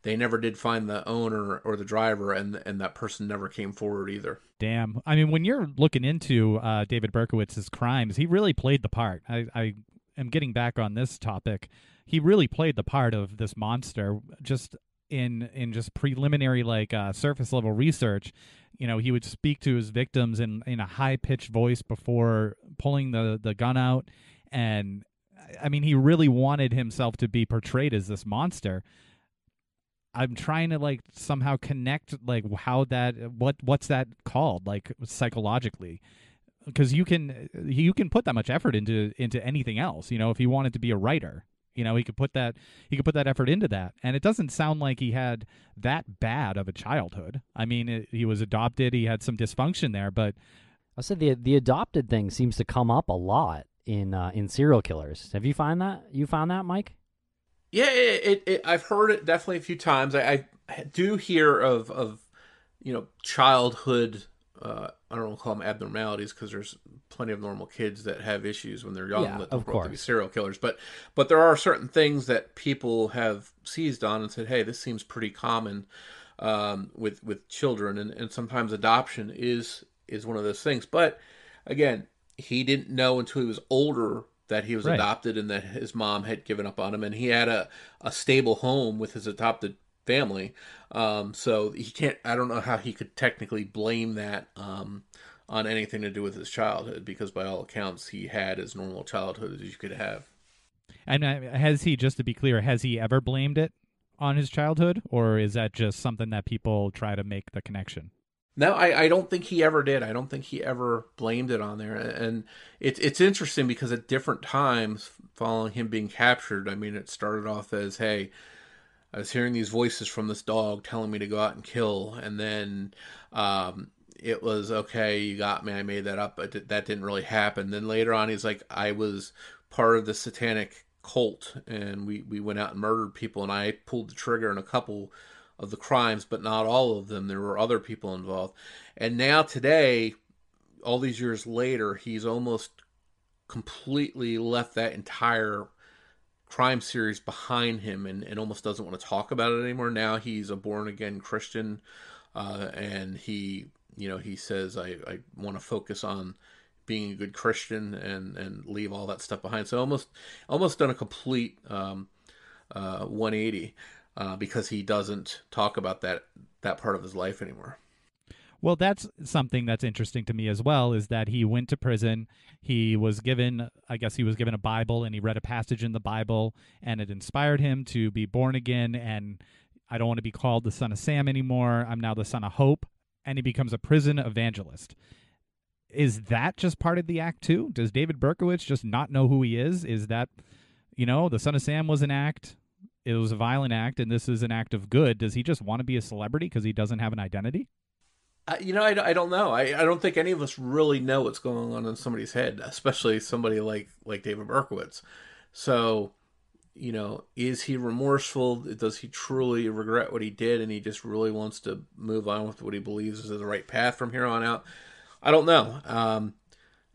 they never did find the owner or the driver, and that person never came forward either. Damn. I mean, when you're looking into David Berkowitz's crimes, he really played the part. I am getting back on this topic. He really played the part of this monster just in just preliminary, like, surface level research. You know, he would speak to his victims in a high-pitched voice before pulling the gun out. And, I mean, he really wanted himself to be portrayed as this monster. I'm trying to, like, somehow connect, like, how that, what's that called, like, psychologically? Because you can put that much effort into anything else. You know, if he wanted to be a writer, you know, he could put that effort into that. And it doesn't sound like he had that bad of a childhood. I mean, he was adopted. He had some dysfunction there, but I said the adopted thing seems to come up a lot in serial killers. Have you found that? You found that, Mike? Yeah, I've heard it definitely a few times. I do hear of you know, childhood. I don't want to call them abnormalities, because there's plenty of normal kids that have issues when they're young that don't grow up to be serial killers. But there are certain things that people have seized on and said, hey, this seems pretty common with children. And sometimes adoption is one of those things. But Again, he didn't know until he was older that he was adopted and that his mom had given up on him. And he had a stable home with his adopted family. So he can't, I don't know how he could technically blame that on anything to do with his childhood, because by all accounts, he had as normal childhood as you could have. And has he, just to be clear, has he ever blamed it on his childhood, or is that just something that people try to make the connection? No, I don't think he ever did. I don't think he ever blamed it on there. And it's interesting because at different times following him being captured, I mean, it started off as, hey, I was hearing these voices from this dog telling me to go out and kill. And then it was, okay, you got me. I made that up. But that didn't really happen. Then later on, he's like, I was part of the satanic cult, and we went out and murdered people, and I pulled the trigger in a couple of the crimes, but not all of them. There were other people involved. And now today, all these years later, he's almost completely left that entire crime series behind him and almost doesn't want to talk about it anymore. Now he's a born-again Christian, and he says, I want to focus on being a good Christian and leave all that stuff behind. So almost done a complete 180 because he doesn't talk about that part of his life anymore. Well, that's something that's interesting to me as well, is that he went to prison. He was given, I guess he was given a Bible, and he read a passage in the Bible, and it inspired him to be born again. And I don't want to be called the Son of Sam anymore. I'm now the Son of Hope. And he becomes a prison evangelist. Is that just part of the act too? Does David Berkowitz just not know who he is? Is that, the Son of Sam was an act, it was a violent act, and this is an act of good. Does he just want to be a celebrity because he doesn't have an identity? I don't know. I don't think any of us really know what's going on in somebody's head, especially somebody like David Berkowitz. So, is he remorseful? Does he truly regret what he did, and he just really wants to move on with what he believes is the right path from here on out? I don't know.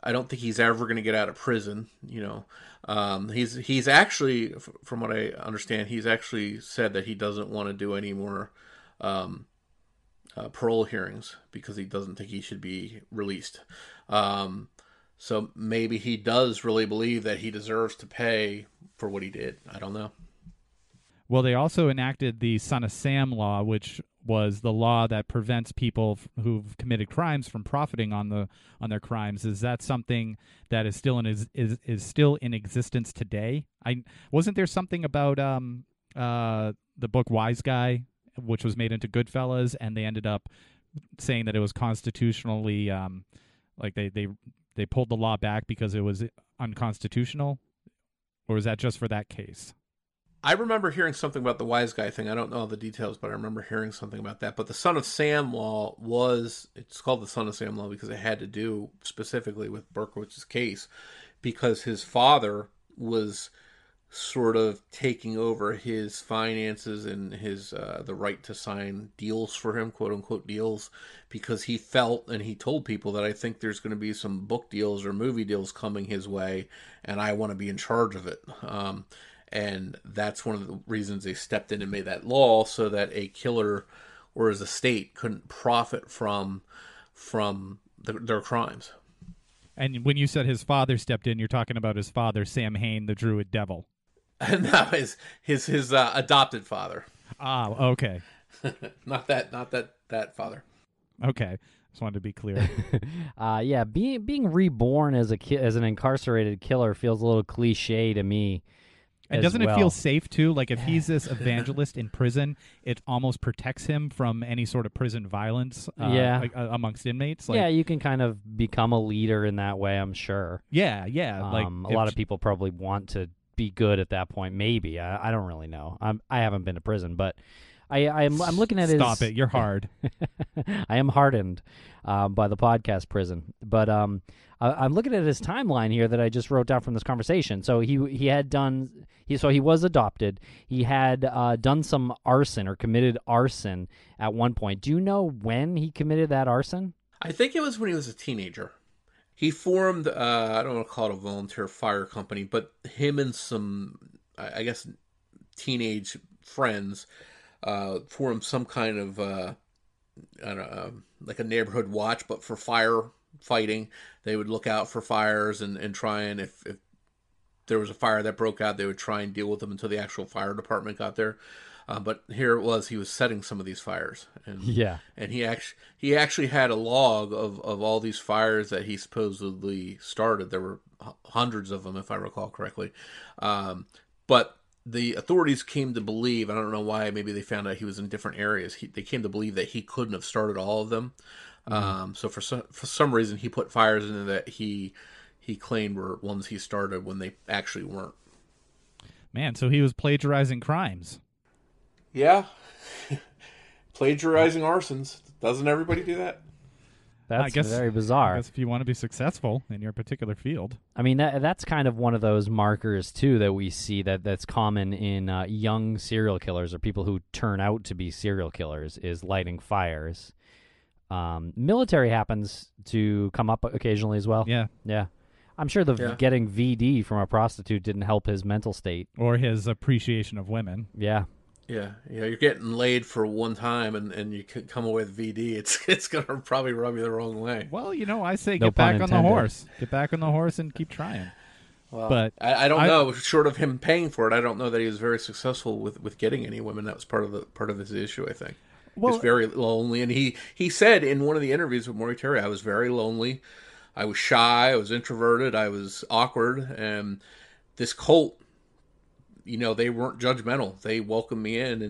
I don't think he's ever going to get out of prison. He's actually, from what I understand, he's actually said that he doesn't want to do any more parole hearings because he doesn't think he should be released. So maybe he does really believe that he deserves to pay for what he did. I don't know. Well, they also enacted the Son of Sam law, which was the law that prevents people who've committed crimes from profiting on their crimes. Is that something that is still in existence today? Wasn't there something about the book Wise Guy, which was made into Goodfellas, and they ended up saying that it was constitutionally they pulled the law back because it was unconstitutional? Or is that just for that case? I remember hearing something about the Wise Guy thing. I don't know all the details, but I remember hearing something about that. But the Son of Sam law it's called the Son of Sam law because it had to do specifically with Berkowitz's case, because his father was sort of taking over his finances and his the right to sign deals for him, quote unquote deals, because he felt, and he told people that, I think there's going to be some book deals or movie deals coming his way, and I want to be in charge of it. And that's one of the reasons they stepped in and made that law, so that a killer or his estate couldn't profit from their crimes. And when you said his father stepped in, you're talking about his father, Sam Hain, the Druid Devil. No, his adopted father. Oh, okay. Not that father. Okay. Just wanted to be clear. Yeah, being reborn as an incarcerated killer feels a little cliche to me. And doesn't it feel safe, too? Like, if he's this evangelist in prison, it almost protects him from any sort of prison violence amongst inmates. Like, yeah, you can kind of become a leader in that way, I'm sure. Yeah, yeah. A lot of people probably want to be good at that point, maybe. I don't really know. I haven't been to prison, but I'm looking at his... Stop it, you're hard. I am hardened by the podcast prison. But I'm looking at his timeline here that I just wrote down from this conversation. So he was adopted. He had done some arson, or committed arson at one point. Do you know when he committed that arson? I think it was when he was a teenager. He formed, I don't want to call it a volunteer fire company, but him and some, I guess, teenage friends... form some kind of, like a neighborhood watch, but for fire fighting, they would look out for fires and try and, if there was a fire that broke out, they would try and deal with them until the actual fire department got there. But here it was, he was setting some of these fires, and yeah, and he actually had a log of all these fires that he supposedly started. There were hundreds of them, if I recall correctly. But the authorities came to believe, I don't know why, maybe they found out he was in different areas. They came to believe that he couldn't have started all of them. So for some reason, he put fires in that he claimed were ones he started when they actually weren't. Man, so he was plagiarizing crimes. Yeah. Plagiarizing arsons. Doesn't everybody do that? That's very bizarre. I guess if you want to be successful in your particular field. I mean, that's kind of one of those markers, too, that we see that's common in young serial killers, or people who turn out to be serial killers, is lighting fires. Military happens to come up occasionally as well. Yeah. Yeah. I'm sure getting VD from a prostitute didn't help his mental state. Or his appreciation of women. Yeah. Yeah, yeah, you're getting laid for one time, and you come away with VD. It's gonna probably rub you the wrong way. Well, you know, I say get back on the horse, and keep trying. Well, but I don't know. Short of him paying for it, I don't know that he was very successful with getting any women. That was part of his issue, I think. Well, he was very lonely, and he said in one of the interviews with Maury Terry, I was very lonely, I was shy, I was introverted, I was awkward, and this cult, you know, they weren't judgmental. They welcomed me in,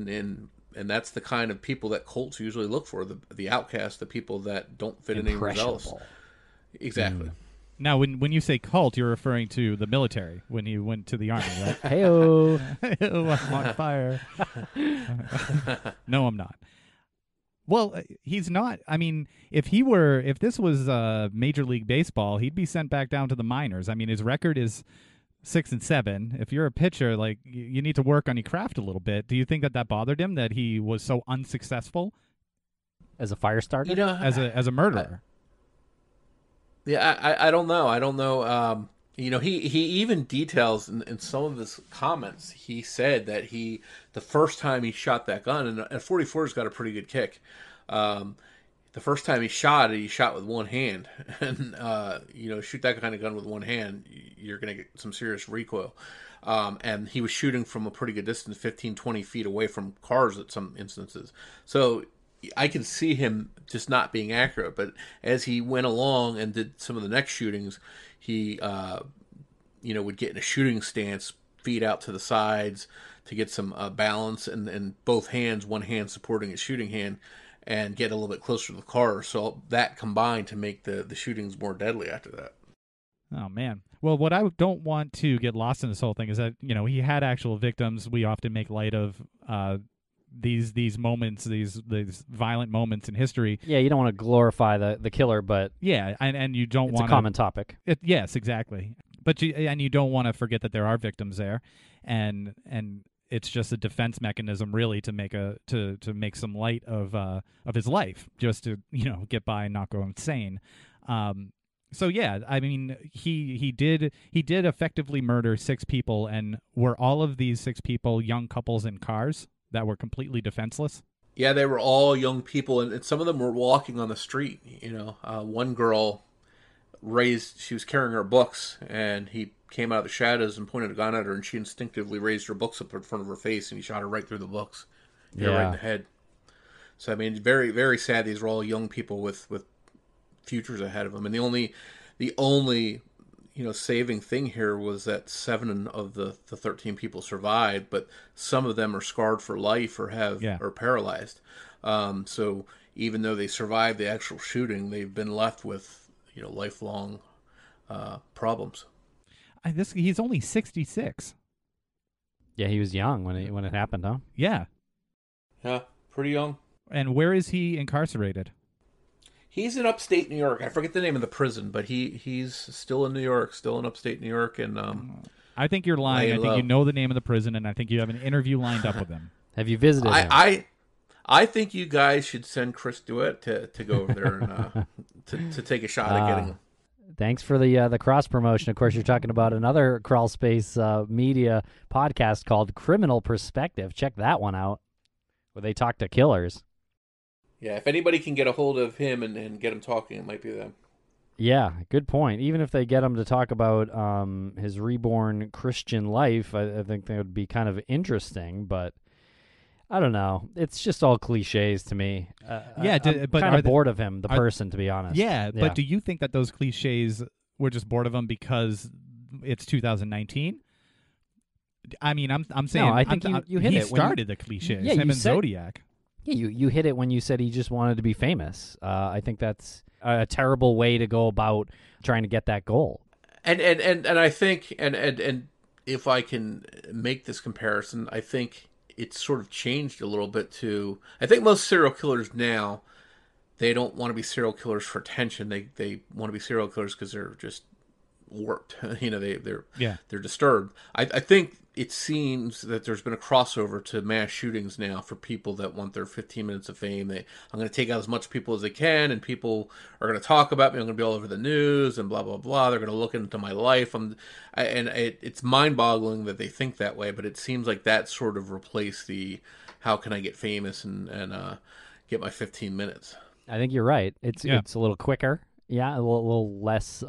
and that's the kind of people that cults usually look for, the outcasts, the people that don't fit in anywhere else. Exactly. Now, when you say cult, you're referring to the military, when he went to the army, right? Hey-oh. Hey-oh, I'm on fire. No, I'm not. Well, he's not. I mean, if this was Major League Baseball, he'd be sent back down to the minors. I mean, his record is 6-7. If you're a pitcher, like, you need to work on your craft a little bit. Do you think that bothered him, that he was so unsuccessful as a fire starter, you know, as a murderer? I don't know. You know, he even details in some of his comments. He said that the first time he shot that gun, and a 44's got a pretty good kick. The first time he shot it, he shot with one hand. And, you know, shoot that kind of gun with one hand, you're going to get some serious recoil. And he was shooting from a pretty good distance, 15, 20 feet away from cars at some instances. So I can see him just not being accurate. But as he went along and did some of the next shootings, he, you know, would get in a shooting stance, feet out to the sides to get some balance, and both hands, one hand supporting his shooting hand, and get a little bit closer to the car. So that combined to make the shootings more deadly after that. Oh, man. Well, what I don't want to get lost in this whole thing is that, you know, he had actual victims. We often make light of these moments, these violent moments in history. Yeah, you don't want to glorify the killer, but... Yeah, and you don't want to... It's a common topic. Yes, exactly. But you don't want to forget that there are victims there, and it's just a defense mechanism, really, to make make some light of his life, just to, you know, get by and not go insane. So yeah, I mean, he did effectively murder 6 people, and were all of these 6 people young couples in cars that were completely defenseless? Yeah, they were all young people, and some of them were walking on the street. You know, one girl she was carrying her books, and he came out of the shadows and pointed a gun at her, and she instinctively raised her books up in front of her face, and he shot her right through the books. Yeah. Right in the head. So, I mean, very, very sad. These were all young people with futures ahead of them. And the only, you know, saving thing here was that 7 of the 13 people survived, but some of them are scarred for life or are paralyzed. So even though they survived the actual shooting, they've been left with, you know, lifelong problems. He's only 66. Yeah, he was young when it happened, huh? Yeah. Yeah, pretty young. And where is he incarcerated? He's in upstate New York. I forget the name of the prison, but he's still in New York, still in upstate New York. And I think you're lying. I think you know the name of the prison, and I think you have an interview lined up with him. Have you visited him? I think you guys should send Chris DeWitt to go over there and to take a shot at getting him. Thanks for the cross promotion. Of course, you're talking about another Crawlspace Media podcast called Criminal Perspective. Check that one out, where they talk to killers. Yeah, if anybody can get a hold of him and get him talking, it might be them. Yeah, good point. Even if they get him to talk about his reborn Christian life, I think that would be kind of interesting, but I don't know. It's just all cliches to me. But I'm kind of bored of him, the person, to be honest. Yeah, yeah, but do you think that those cliches, we're just bored of them because it's 2019? I mean, I'm saying... No, I think you hit it. He started the cliches, him and Zodiac. Yeah, you hit it when you said he just wanted to be famous. I think that's a terrible way to go about trying to get that goal. And I think, and if I can make this comparison, I think it's sort of changed a little bit to, I think most serial killers now, they don't want to be serial killers for attention. They want to be serial killers because they're just warped. You know, they're disturbed. I think it seems that there's been a crossover to mass shootings now for people that want their 15 minutes of fame. I'm going to take out as much people as I can, and people are going to talk about me. I'm going to be all over the news and blah, blah, blah. They're going to look into my life. It's mind-boggling that they think that way, but it seems like that sort of replaced the how can I get famous and get my 15 minutes. I think you're right. It's a little quicker. Yeah, a little less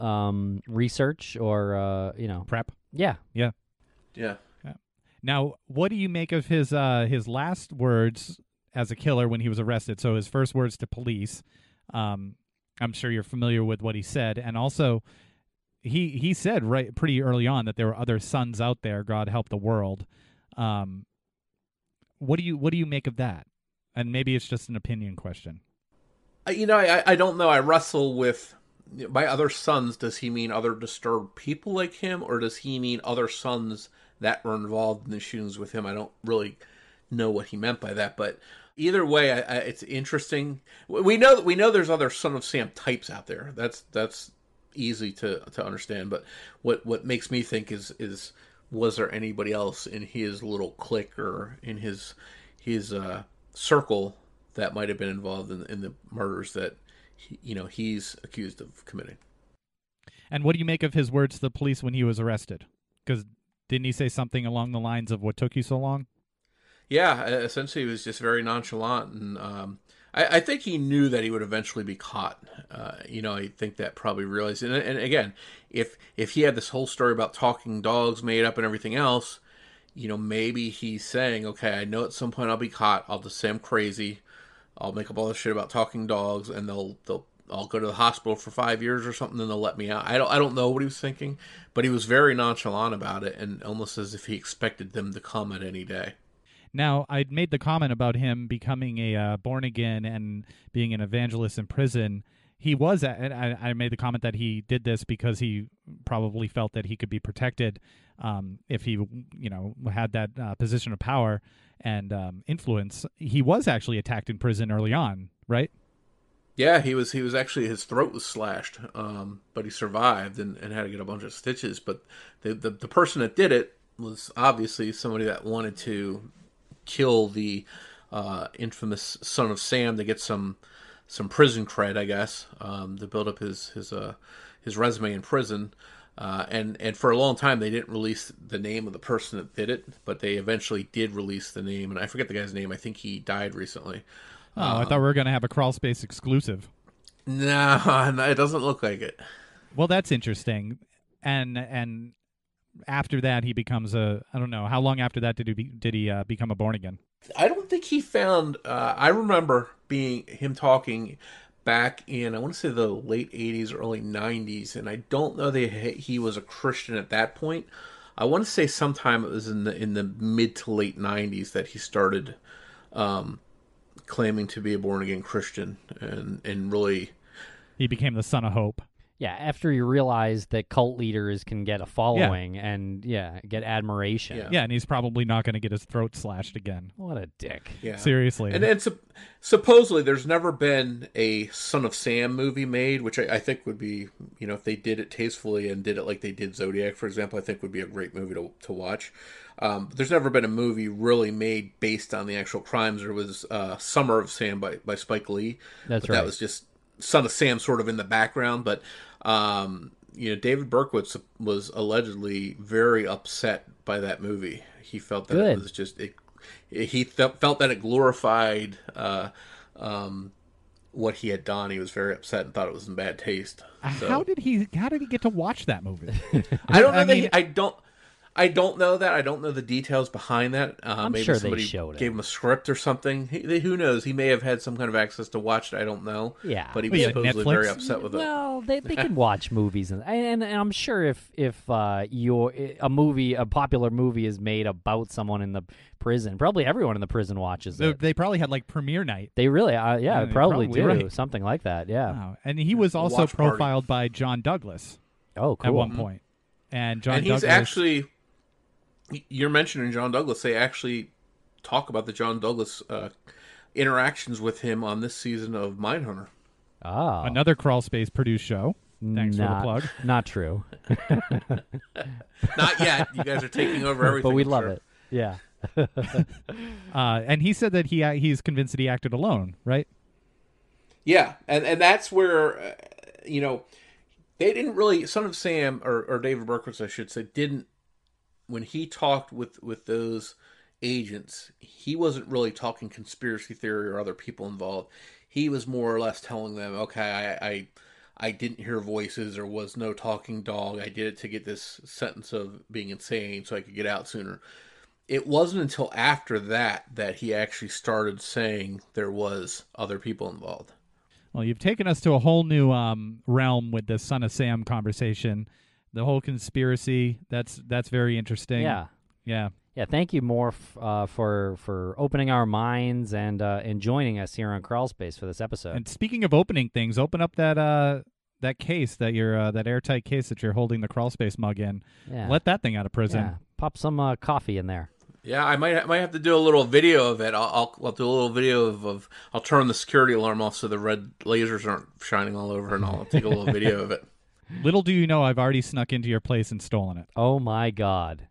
research or, prep. Yeah. Yeah. Yeah. Now, what do you make of his last words as a killer when he was arrested? So his first words to police, I'm sure you're familiar with what he said. And also, he said pretty early on that there were other sons out there. God help the world. What do you make of that? And maybe it's just an opinion question. I don't know. I wrestle with by other sons. Does he mean other disturbed people like him, or does he mean other sons that were involved in the shootings with him? I don't really know what he meant by that, but either way, it's interesting. We know there's other Son of Sam types out there. That's easy to understand. But what makes me think is was there anybody else in his little clique or in his circle that might have been involved in the murders that he's accused of committing? And what do you make of his words to the police when he was arrested? Because didn't he say something along the lines of "What took you so long"? Yeah, essentially, he was just very nonchalant, and I think he knew that he would eventually be caught. I think that probably realized. And again, if he had this whole story about talking dogs made up and everything else, maybe he's saying, "Okay, I know at some point I'll be caught. I'll just say I'm crazy. I'll make up all this shit about talking dogs, and I'll go to the hospital for 5 years or something, and they'll let me out." I don't know what he was thinking, but he was very nonchalant about it, and almost as if he expected them to come at any day. Now, I'd made the comment about him becoming a born again and being an evangelist in prison. I made the comment that he did this because he probably felt that he could be protected if he, had that position of power and influence. He was actually attacked in prison early on, right? Yeah, he was actually, his throat was slashed, but he survived and had to get a bunch of stitches. But the person that did it was obviously somebody that wanted to kill the infamous Son of Sam to get some prison cred, I guess, to build up his resume in prison. And for a long time, they didn't release the name of the person that did it, but they eventually did release the name. And I forget the guy's name. I think he died recently. Oh, I thought we were going to have a Crawl Space exclusive. No, it doesn't look like it. Well, that's interesting. And after that, he becomes I don't know, how long after that did he become a born again? I don't think he found. I remember him talking back in, I want to say, the late 80s, early 90s, and I don't know that he was a Christian at that point. I want to say sometime it was in the mid to late 90s that he started claiming to be a born-again Christian, and really... He became the son of hope. Yeah, after he realized that cult leaders can get a following and get admiration. Yeah, and he's probably not going to get his throat slashed again. What a dick. Yeah. Seriously. And supposedly there's never been a Son of Sam movie made, which I think would be, if they did it tastefully and did it like they did Zodiac, for example, I think would be a great movie to watch. There's never been a movie really made based on the actual crimes. There was Summer of Sam by Spike Lee. That's right. That was just Son of Sam sort of in the background, but David Berkowitz was allegedly very upset by that movie. He felt that it was just, he felt that it glorified what he had done, he was very upset and thought it was in bad taste. So. How did he get to watch that movie? I don't know. I don't know that. I don't know the details behind that. Maybe sure somebody gave him a script or something. Who knows? He may have had some kind of access to watch it. I don't know. Yeah, but he was supposedly very upset with it. Well, they can watch movies, and I'm sure if a popular movie is made about someone in the prison, probably everyone in the prison watches it. They probably had like premiere night. They really, yeah, probably do something like that. Yeah, wow. And he was also profiled by John Douglas. Oh, cool. At one point, and John Douglas he's actually. You're mentioning John Douglas. They actually talk about the John Douglas interactions with him on this season of Mindhunter. Oh. Another Crawlspace produced show. Thanks for the plug. Not true. Not yet. You guys are taking over everything. But we love it. Yeah. And he said that he's convinced that he acted alone, right? Yeah. And that's where, they didn't really, Son of Sam, or David Berkowitz, I should say, didn't, when he talked with those agents, he wasn't really talking conspiracy theory or other people involved. He was more or less telling them, okay, I didn't hear voices. There was no talking dog. I did it to get this sentence of being insane so I could get out sooner. It wasn't until after that he actually started saying there was other people involved. Well, you've taken us to a whole new realm with the Son of Sam conversation. The whole conspiracy, that's very interesting. Yeah. Yeah. Yeah, thank you, Morph, for opening our minds and joining us here on Crawlspace for this episode. And speaking of opening things, open up that case, that airtight case that you're holding the Crawlspace mug in. Yeah. Let that thing out of prison. Yeah. Pop some coffee in there. Yeah, I might have to do a little video of it. I'll do a little video of I'll turn the security alarm off so the red lasers aren't shining all over, and I'll take a little video of it. Little do you know, I've already snuck into your place and stolen it. Oh, my God.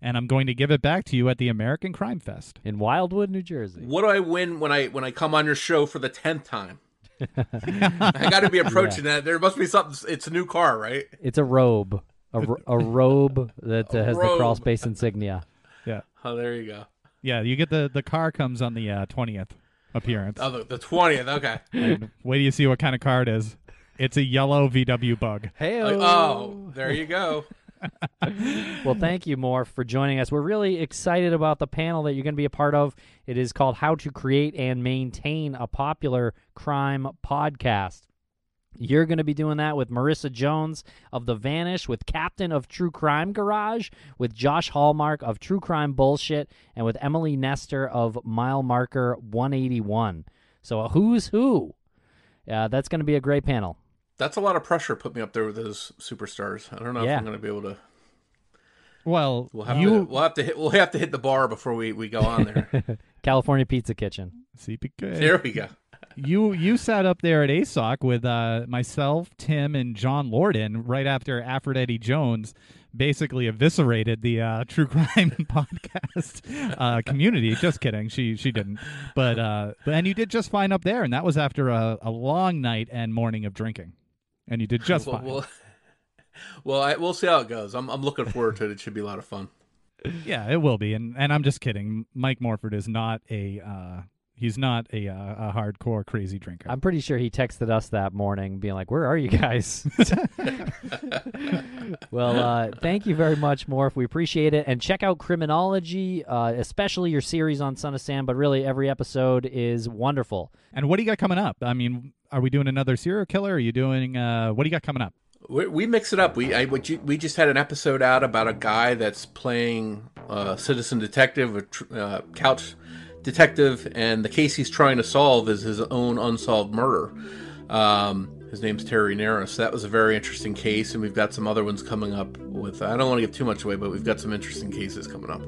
And I'm going to give it back to you at the American Crime Fest. In Wildwood, New Jersey. What do I win when I come on your show for the 10th time? I got to be approaching that. There must be something. It's a new car, right? It's a robe. A robe that has robe. The Crawlspace insignia. Yeah. Oh, there you go. Yeah, you get the car comes on the 20th appearance. Oh, the 20th, okay. And wait till you see what kind of car it is. It's a yellow VW Bug. Hey, oh, there you go. Well, thank you, Morph, for joining us. We're really excited about the panel that you're going to be a part of. It is called How to Create and Maintain a Popular Crime Podcast. You're going to be doing that with Marissa Jones of The Vanish, with Captain of True Crime Garage, with Josh Hallmark of True Crime Bullshit, and with Emily Nestor of Mile Marker 181. So a who's who. That's going to be a great panel. That's a lot of pressure put me up there with those superstars. I don't know if I'm going to be able to. Well, we'll have to hit the bar before we go on there. California Pizza Kitchen. CPK. There we go. You sat up there at ASOC with myself, Tim, and John Lorden right after Aphrodite Jones basically eviscerated the true crime podcast community. Just kidding, she didn't. But and you did just fine up there, and that was after a long night and morning of drinking, and you did just fine. We'll see how it goes. I'm looking forward to it. It should be a lot of fun. Yeah, it will be, and I'm just kidding. Mike Morford is not a. He's not a hardcore crazy drinker. I'm pretty sure he texted us that morning being like, where are you guys? Well, thank you very much, Morph. We appreciate it. And check out Criminology, especially your series on Son of Sam, but really every episode is wonderful. And what do you got coming up? I mean, are we doing another serial killer? Are you doing what do you got coming up? We mix it up. We just had an episode out about a guy that's playing citizen detective, a couch detective, and the case he's trying to solve is his own unsolved murder. His name's Terry Nero, so that was a very interesting case, and we've got some other ones coming up with, I don't want to give too much away, but we've got some interesting cases coming up.